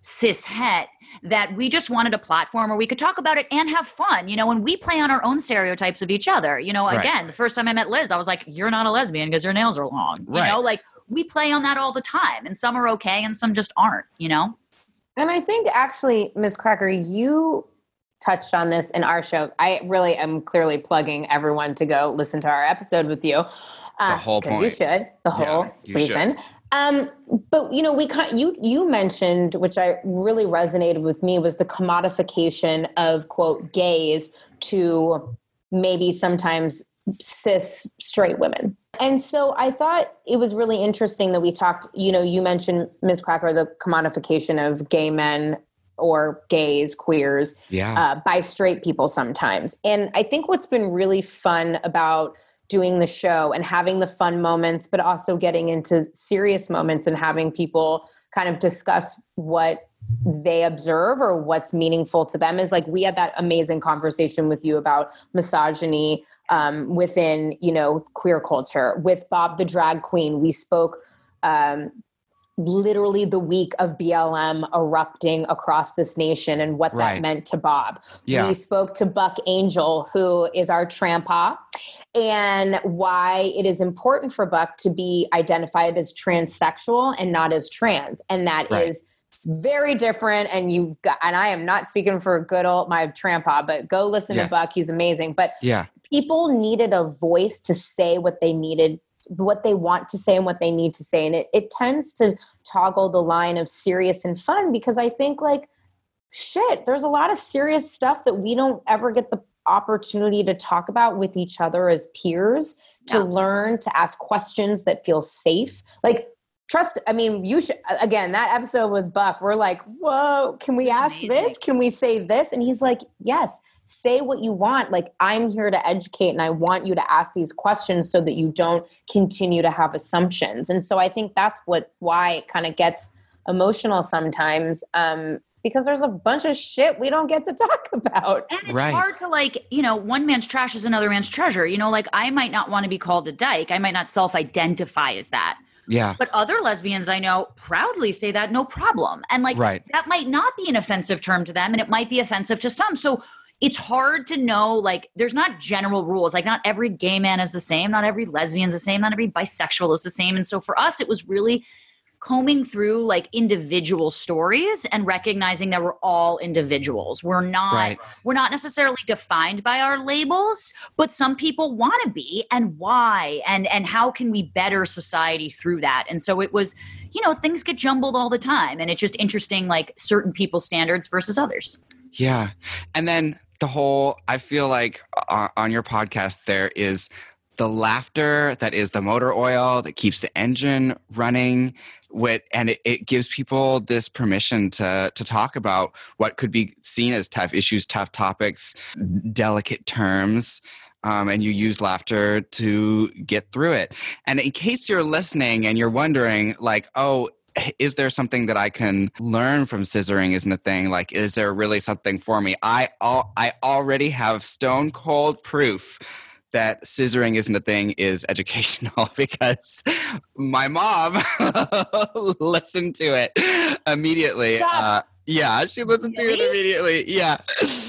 cis het that we just wanted a platform where we could talk about it and have fun, and we play on our own stereotypes of each other. Again, the first time I met Liz, I was like, you're not a lesbian because your nails are long, we play on that all the time, and some are okay and some just aren't, you know? And I think actually, Miss Cracker, you touched on this in our show. I really am clearly plugging everyone to go listen to our episode with you. The whole point. You should. The whole reason. Should. But, you know, you mentioned, which I really resonated with me, was the commodification of, quote, gays to maybe sometimes cis straight women. And so I thought it was really interesting that we talked, you know, you mentioned, Ms. Cracker, the commodification of gay men or gays, queers, by straight people sometimes. And I think what's been really fun about doing the show and having the fun moments, but also getting into serious moments and having people kind of discuss what they observe or what's meaningful to them, is like, we had that amazing conversation with you about misogyny within, you know, queer culture. With Bob the Drag Queen, we spoke literally the week of BLM erupting across this nation and what that meant to Bob. Yeah. We spoke to Buck Angel, who is our trampa, and why it is important for Buck to be identified as transsexual and not as trans. And that is very different. And I am not speaking for good old my trampa, but go listen to Buck. He's amazing. But people needed a voice to say what they want to say and what they need to say. And it tends to toggle the line of serious and fun, because I think, like, shit, there's a lot of serious stuff that we don't ever get the opportunity to talk about with each other as peers, to learn, to ask questions that feel safe. Like, trust, I mean, you should, again, that episode with Buck, we're like, whoa, can we ask this? Can we say this? And he's like, yes, say what you want. Like, I'm here to educate, and I want you to ask these questions so that you don't continue to have assumptions. And so I think that's why it kind of gets emotional sometimes, because there's a bunch of shit we don't get to talk about. And it's hard to, like, you know, one man's trash is another man's treasure. You know, like, I might not want to be called a dyke. I might not self-identify as that. Yeah. But other lesbians I know proudly say that, no problem. And, like, that might not be an offensive term to them, and it might be offensive to some. So it's hard to know, like, there's not general rules. Like, not every gay man is the same. Not every lesbian is the same. Not every bisexual is the same. And so for us, it was really combing through, like, individual stories and recognizing that we're all individuals. We're not necessarily defined by our labels, but some people want to be, and why, and how can we better society through that? And so it was, you know, things get jumbled all the time, and it's just interesting, like, certain people's standards versus others. Yeah. And then the whole, I feel like on your podcast, there is the laughter that is the motor oil that keeps the engine running, and it gives people this permission to talk about what could be seen as tough issues, tough topics, delicate terms, and you use laughter to get through it. And in case you're listening and you're wondering, like, oh, is there something that I can learn from Scissoring Isn't a Thing? Like, is there really something for me? I already have stone cold proof that Scissoring Isn't a Thing is educational, because my mom listened to it immediately. She listened to it immediately. Yeah.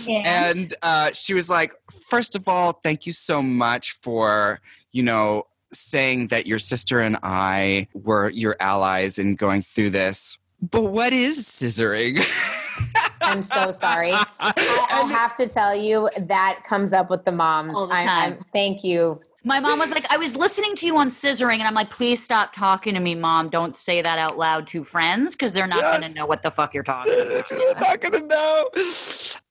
And she was like, first of all, thank you so much for, you know, saying that your sister and I were your allies in going through this. But what is scissoring? I'm so sorry. I'll have to tell you, that comes up with the moms all the time. Thank you. My mom was like, I was listening to you on scissoring, and I'm like, please stop talking to me, Mom. Don't say that out loud to friends, because they're not going to know what the fuck you're talking about. They're not going to know.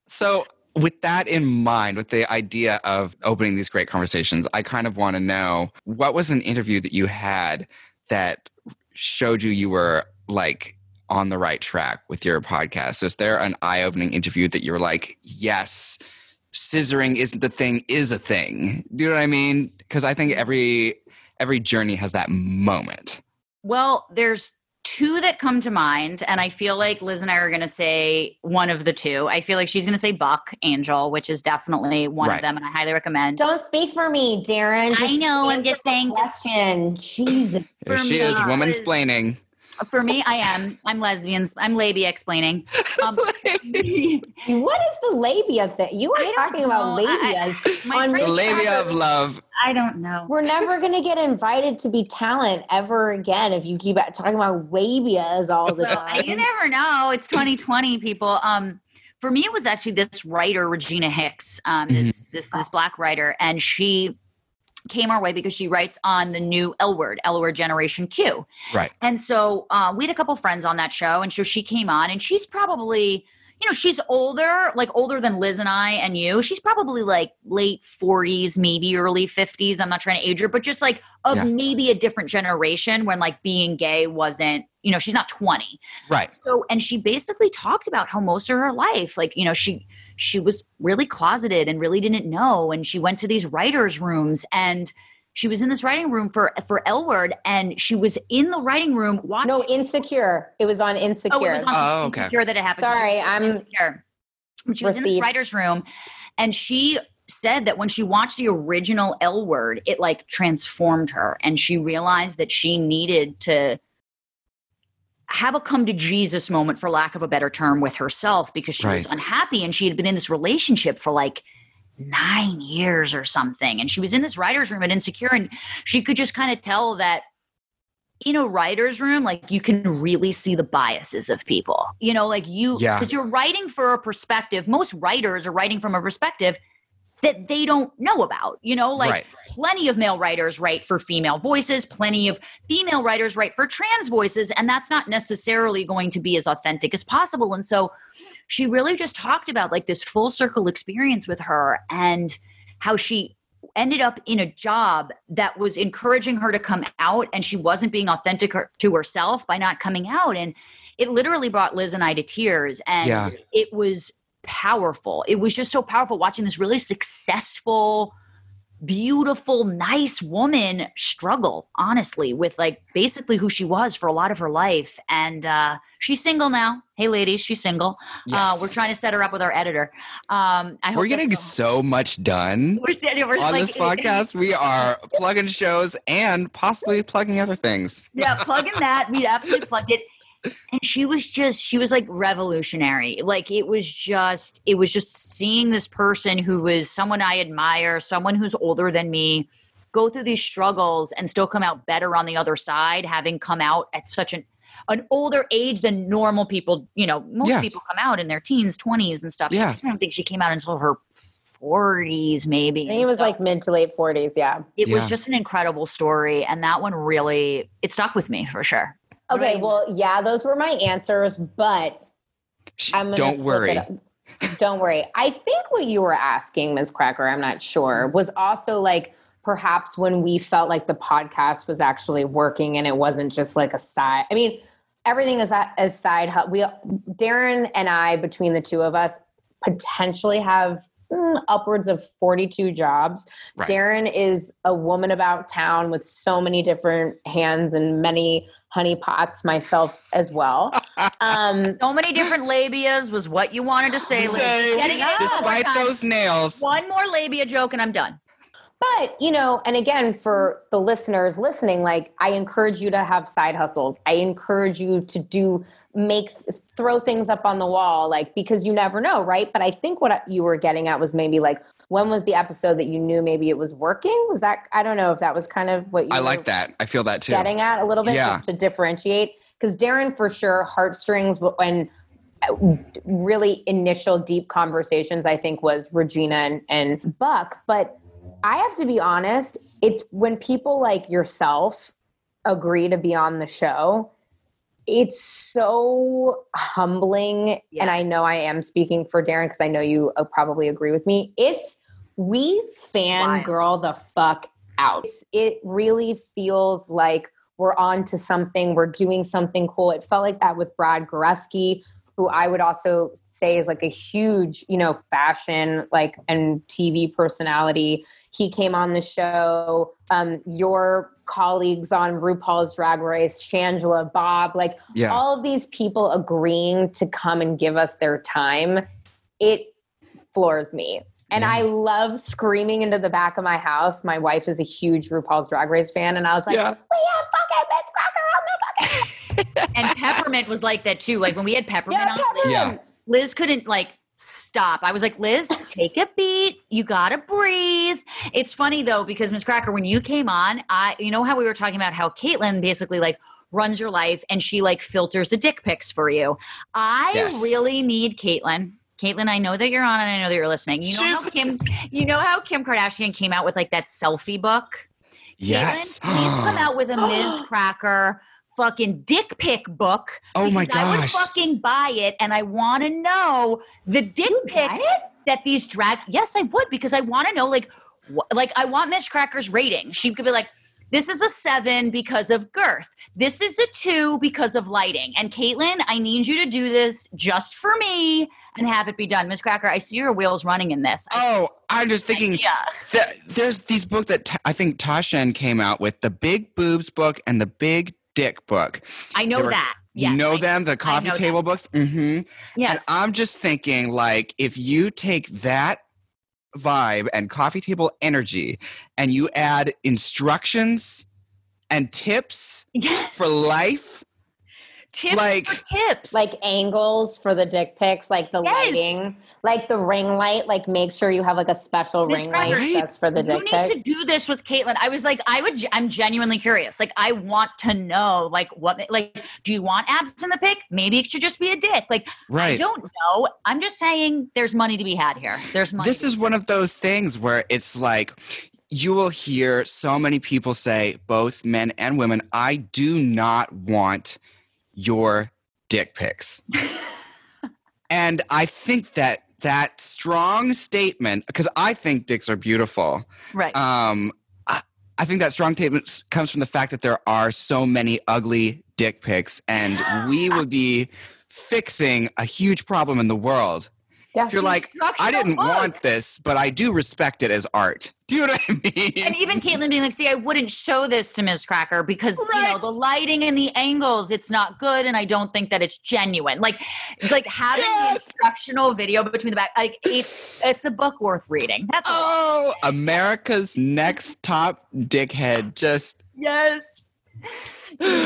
So with that in mind, with the idea of opening these great conversations, I kind of want to know, what was an interview that you had that showed you were, like, on the right track with your podcast? Is there an eye-opening interview that you were like, yes, scissoring isn't the thing is a thing? Do you know what I mean? Because I think every journey has that moment. Well, there's two that come to mind, and I feel like Liz and I are going to say one of the two. I feel like she's going to say Buck Angel, which is definitely one of them, and I highly recommend. Don't speak for me, Daryn. I know. I'm just saying. Question. Jesus. Here she is, woman-splaining. For me, I am. I'm lesbians. I'm labia explaining. What is the labia thing? You are talking about labias. The labia of love. I don't know. We're never going to get invited to be talent ever again if you keep talking about labias all the time. You never know. It's 2020, people. For me, it was actually this writer, Regina Hicks, this Black writer, and she came our way because she writes on the new L Word Generation Q. Right. And so we had a couple friends on that show, and so she came on, and she's probably, you know, she's older, like older than Liz and I and you. She's probably like late 40s, maybe early 50s. I'm not trying to age her, but just like maybe a different generation when like being gay wasn't, you know, she's not 20. Right. So, and she basically talked about how most of her life, like, you know, she was really closeted and really didn't know. And she went to these writers' rooms, and she was in this writing room for L Word, and she was in the writing room watching. No, Insecure. It was on Insecure. Oh, it was on Insecure that it happened. Sorry, I'm Insecure. She was in the writer's room, and she said that when she watched the original L Word, it like transformed her, and she realized that she needed to have a come to Jesus moment, for lack of a better term, with herself, because she was unhappy, and she had been in this relationship for like 9 years or something. And she was in this writer's room at Insecure, and she could just kind of tell that in a writer's room, like, you can really see the biases of people, you know, like because you're writing for a perspective. Most writers are writing from a perspective that they don't know about, you know, like plenty of male writers write for female voices, plenty of female writers write for trans voices. And that's not necessarily going to be as authentic as possible. And so she really just talked about like this full circle experience with her, and how she ended up in a job that was encouraging her to come out, and she wasn't being authentic to herself by not coming out. And it literally brought Liz and I to tears. And it was powerful. It was just so powerful watching this really successful, beautiful, nice woman struggle, honestly, with like basically who she was for a lot of her life. And she's single now. Hey, ladies, she's single. Yes. We're trying to set her up with our editor. We're getting so much done on this podcast. We are plugging shows and possibly plugging other things. Yeah, plugging that. We absolutely plugged it. And she was like revolutionary. Like it was just seeing this person who was someone I admire, someone who's older than me, go through these struggles and still come out better on the other side, having come out at such an older age than normal people. You know, most people come out in their teens, 20s and stuff. Yeah. I don't think she came out until her 40s maybe. I think it was like mid to late 40s. Yeah. It was just an incredible story. And that one really, it stuck with me for sure. Okay, well, yeah, those were my answers, but don't worry. Don't worry. I think what you were asking, Ms. Cracker, I'm not sure, was also like perhaps when we felt like the podcast was actually working and it wasn't just like a side. I mean, everything is a side hub. Daryn and I, between the two of us, potentially have upwards of 42 jobs. Right. Daryn is a woman about town with so many different hands and many honey pots, myself as well. So many different labias was what you wanted to say. Despite those nails. One more labia joke and I'm done. But, you know, and again, for the listeners listening, like, I encourage you to have side hustles. I encourage you to throw things up on the wall, like, because you never know, right? But I think what you were getting at was maybe like, when was the episode that you knew maybe it was working? Was that, I don't know if that was kind of what you were like that. I feel that too. Getting at a little bit just to differentiate. Because Daryn, for sure, heartstrings and really initial deep conversations, I think, was Regina and Buck. But I have to be honest, it's when people like yourself agree to be on the show, it's so humbling. Yeah. And I know I am speaking for Daryn because I know you probably agree with me. We fangirl the fuck out. It really feels like we're on to something. We're doing something cool. It felt like that with Brad Goreski, who I would also say is like a huge, you know, fashion like and TV personality. He came on the show. Your colleagues on RuPaul's Drag Race, Shangela, Bob, like all of these people agreeing to come and give us their time, it floors me. And I love screaming into the back of my house. My wife is a huge RuPaul's Drag Race fan, and I was like, we have fucking Miss Cracker on the fucking And Peppermint was like that too. Like when we had Peppermint on, Liz couldn't like stop. I was like, Liz, take a beat. You got to breathe. It's funny though, because Miss Cracker, when you came on, you know how we were talking about how Caitlin basically like runs your life and she like filters the dick pics for you. I really need Caitlin. Caitlin, I know that you're on and I know that you're listening. You know how Kim Kardashian came out with like that selfie book? Yes. Caitlin, please come out with a Ms. Cracker fucking dick pic book. Oh my gosh. I would fucking buy it, and I want to know the dick pics that these drag. Yes, I would, because I want to know like I want Miss Cracker's rating. She could be like, this is a 7 because of girth. This is a 2 because of lighting. And Caitlin, I need you to do this just for me and have it be done. Miss Cracker, I see your wheels running in this. I'm just thinking there's these books that I think Tasha came out with, the big boobs book and the big dick book. I know that. Yes, you know them, the coffee table books? Mm-hmm. Yes. And I'm just thinking like if you take that vibe and coffee table energy and you add instructions and tips for life. Tips. Like angles for the dick pics, like the lighting, like the ring light, like make sure you have like a special ring light just for the dick pic. You need to do this with Caitlin. I was like, I'm genuinely curious. Like I want to know like what, like do you want abs in the pic? Maybe it should just be a dick. Like I don't know. I'm just saying there's money to be had here. There's money. This is one of those things where it's like you will hear so many people say, both men and women, I do not want your dick pics. And I think that strong statement, because I think dicks are beautiful. Right. I think that strong statement comes from the fact that there are so many ugly dick pics, and we would be fixing a huge problem in the world. Yeah, if you're like, I didn't want this, but I do respect it as art. Do you know what I mean? And even Caitlin being like, see, I wouldn't show this to Ms. Cracker because, you know, the lighting and the angles, it's not good. And I don't think that it's genuine. Like having the instructional video between the back, like it's a book worth reading. That's America's Next Top Dickhead. Just. Yes.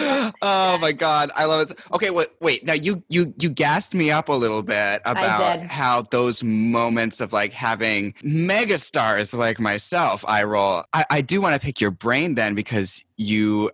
Oh my God, I love it. Okay, wait. Now you gassed me up a little bit about how those moments of like having megastars like myself, I roll. I do want to pick your brain then, because you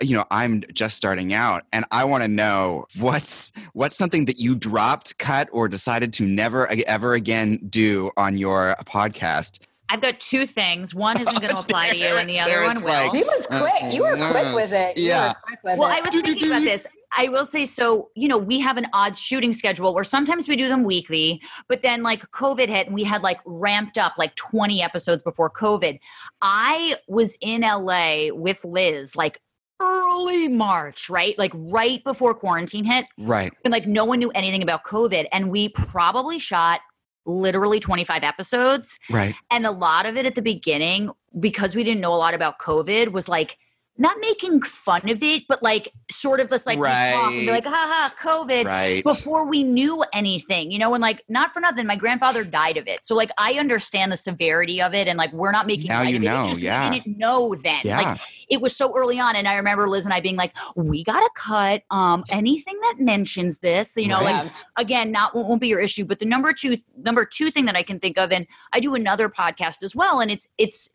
know, I'm just starting out, and I want to know what's something that you dropped, cut, or decided to never ever again do on your podcast. I've got two things. One isn't going to apply to you, and the other one will. She was quick. You were quick with it. Yeah. I was thinking about this. I will say, so, you know, we have an odd shooting schedule where sometimes we do them weekly, but then like COVID hit and we had like ramped up like 20 episodes before COVID. I was in LA with Liz like early March, right? Like right before quarantine hit. Right. And like no one knew anything about COVID, and we probably shot literally 25 episodes. Right. And a lot of it at the beginning, because we didn't know a lot about COVID, was like not making fun of it, but like sort of just like, and be like, haha, COVID, before we knew anything, you know, and like, not for nothing, my grandfather died of it. So like, I understand the severity of it, and like, we're not making fun of it. It's just we didn't know then. Yeah. Like, it was so early on. And I remember Liz and I being like, we got to cut anything that mentions this, you know, like again, won't be your issue. But the number two thing that I can think of, and I do another podcast as well, and it's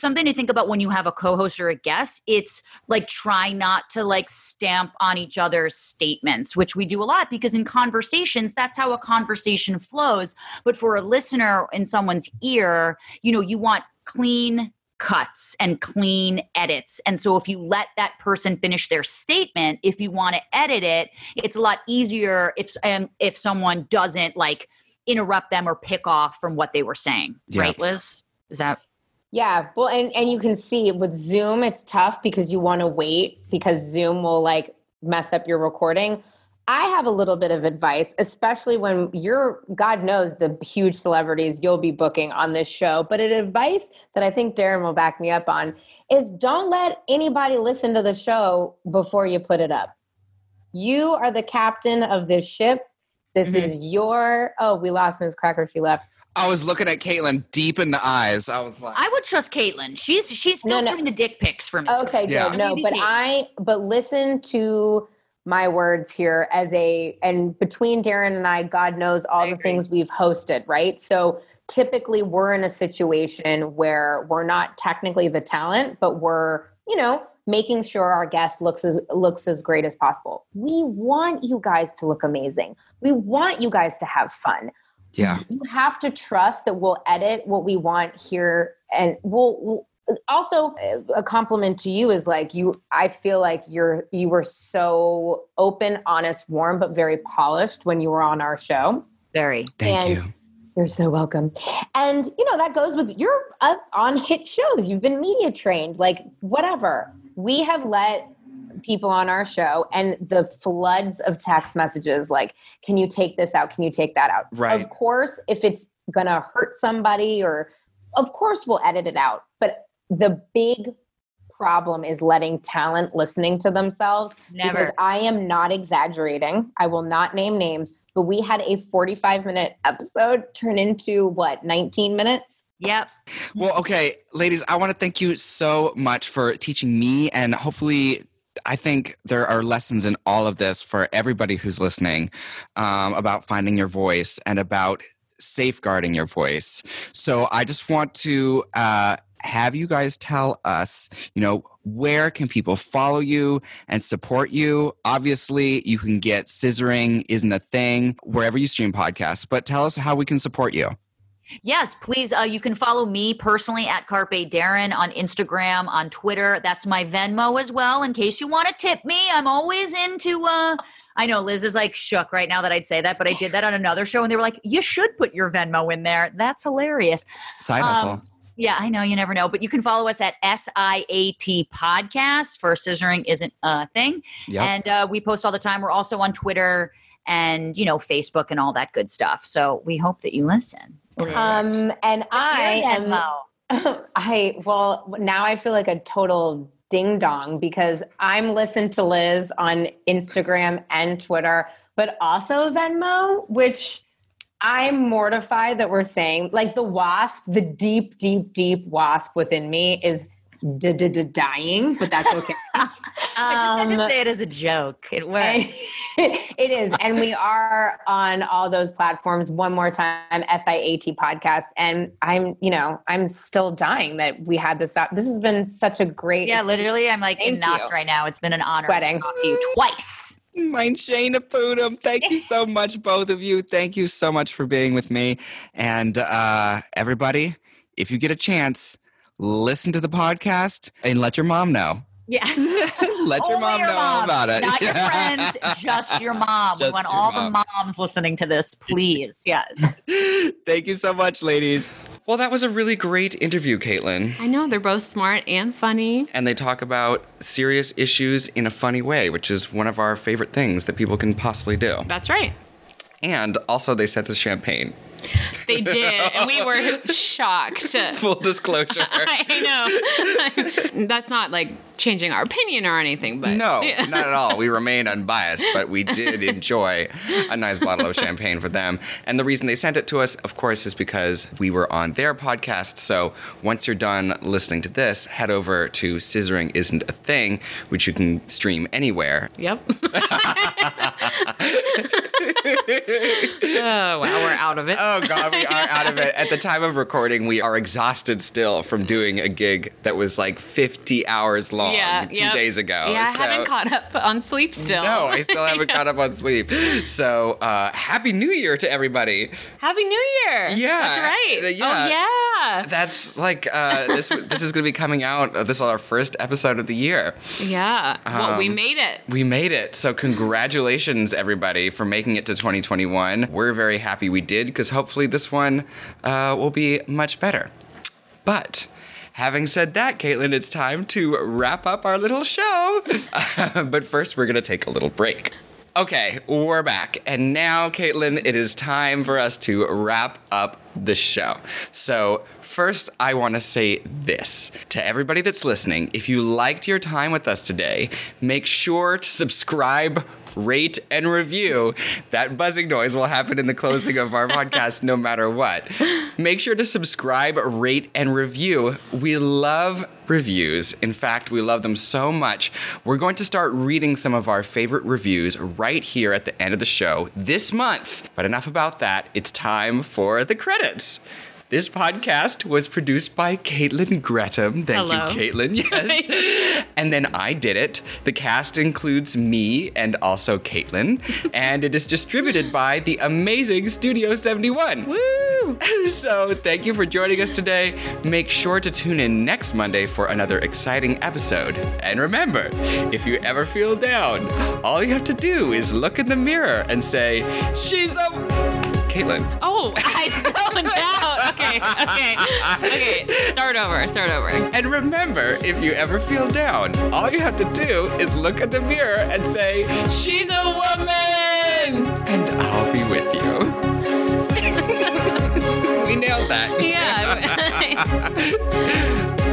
something to think about when you have a co-host or a guest. It's like, try not to like stamp on each other's statements, which we do a lot, because in conversations, that's how a conversation flows. But for a listener in someone's ear, you know, you want clean cuts and clean edits. And so if you let that person finish their statement, if you want to edit it, it's a lot easier if someone doesn't like interrupt them or pick off from what they were saying. Yeah. Right, Liz? Is that... Yeah. Well, and you can see with Zoom, it's tough because you want to wait, because Zoom will like mess up your recording. I have a little bit of advice, especially when you're, God knows, the huge celebrities you'll be booking on this show. But an advice that I think Daryn will back me up on is, don't let anybody listen to the show before you put it up. You are the captain of this ship. This is your, we lost Ms. Cracker. She left. I was looking at Caitlin deep in the eyes. I was like, I would trust Caitlin. She's filtering the dick pics for me. Okay, good. Yeah. No, but listen to my words here as a, and between Daryn and I, God knows all the things we've hosted, right? So typically we're in a situation where we're not technically the talent, but we're, you know, making sure our guest looks as great as possible. We want you guys to look amazing. We want you guys to have fun. Yeah. You have to trust that we'll edit what we want here. And we'll also, a compliment to you is like I feel like you were so open, honest, warm, but very polished when you were on our show. Very. Thank you. You're so welcome. And you know, that goes with, you're up on hit shows. You've been media trained, like whatever. We have let people on our show, and the floods of text messages, like, can you take this out? Can you take that out? Right. Of course, if it's going to hurt somebody, or of course we'll edit it out. But the big problem is letting talent listening to themselves. Never. Because I am not exaggerating. I will not name names, but we had a 45-minute episode turn into what, 19 minutes? Yep. Well, okay, ladies, I want to thank you so much for teaching me, and hopefully I think there are lessons in all of this for everybody who's listening, about finding your voice and about safeguarding your voice. So I just want to have you guys tell us, you know, where can people follow you and support you? Obviously, you can get Scissoring Isn't a Thing wherever you stream podcasts, but tell us how we can support you. Yes, please. You can follow me personally at @CarpeDaryn on Instagram, on Twitter. That's my Venmo as well, in case you want to tip me. I'm always into, I know Liz is like shook right now that I'd say that, but I did that on another show and they were like, you should put your Venmo in there. That's hilarious. Side hustle. Yeah, I know. You never know. But you can follow us at @SIAT Podcast for Scissoring Isn't a Thing. Yep. And we post all the time. We're also on Twitter and, you know, Facebook and all that good stuff. So we hope that you listen. And it's well, now I feel like a total ding dong because I'm listened to Liz on Instagram and Twitter, but also Venmo, which I'm mortified that we're saying, like, the wasp, the deep, deep, deep wasp within me is dying, but that's okay. I just say it as a joke. It works. It is. And we are on all those platforms. One more time, SIAT Podcast. And I'm still dying that we had this up. This has been such a great. Yeah, literally. I'm like in knots right now. It's been an honor to talk to you twice. Mine, Shayna Poodum. Thank you so much, both of you. Thank you so much for being with me. And everybody, if you get a chance, listen to the podcast and let your mom know. Yeah. Let your mom know about it. Not your friends, just your mom. We want all the moms listening to this, please. Yes. Thank you so much, ladies. Well, that was a really great interview, Caitlin. I know. They're both smart and funny. And they talk about serious issues in a funny way, which is one of our favorite things that people can possibly do. That's right. And also they sent us champagne. They did, and we were shocked. Full disclosure. I know. That's not like changing our opinion or anything, but no, not at all. We remain unbiased, but we did enjoy a nice bottle of champagne for them. And the reason they sent it to us, of course, is because we were on their podcast. So once you're done listening to this, head over to Scissoring Isn't a Thing, which you can stream anywhere. Yep. Oh, wow, we're out of it. Oh, God, we are out of it. At the time of recording, we are exhausted still from doing a gig that was like 50 hours long 2 days ago. Yeah, I haven't caught up on sleep still. No, I still haven't caught up on sleep. So Happy New Year to everybody. Happy New Year. Yeah. That's right. Yeah. Oh, yeah. That's like, this is going to be coming out. This is our first episode of the year. Yeah. Well, we made it. We made it. So congratulations, everybody, for making it to 2021. We're very happy we did, because hopefully this one will be much better. But having said that, Caitlin, it's time to wrap up our little show. But first, we're going to take a little break. Okay, we're back. And now, Caitlin, it is time for us to wrap up the show. So First, I want to say this to everybody that's listening. If you liked your time with us today, make sure to subscribe, rate, and review. That buzzing noise will happen in the closing of our podcast no matter what. Make sure to subscribe, rate, and review. We love reviews. In fact, we love them so much. We're going to start reading some of our favorite reviews right here at the end of the show this month. But enough about that. It's time for the credits. This podcast was produced by Caitlin Gretham. Thank you, Caitlin. Yes. And then I did it. The cast includes me and also Caitlin. And it is distributed by the amazing Studio 71. Woo! So thank you for joining us today. Make sure to tune in next Monday for another exciting episode. And remember, if you ever feel down, all you have to do is look in the mirror and say, "She's a..." Caitlin. Oh, I zoned out. Okay. Start over. And remember, if you ever feel down, all you have to do is look at the mirror and say, "She's a woman!" And I'll be with you. We nailed that. Yeah.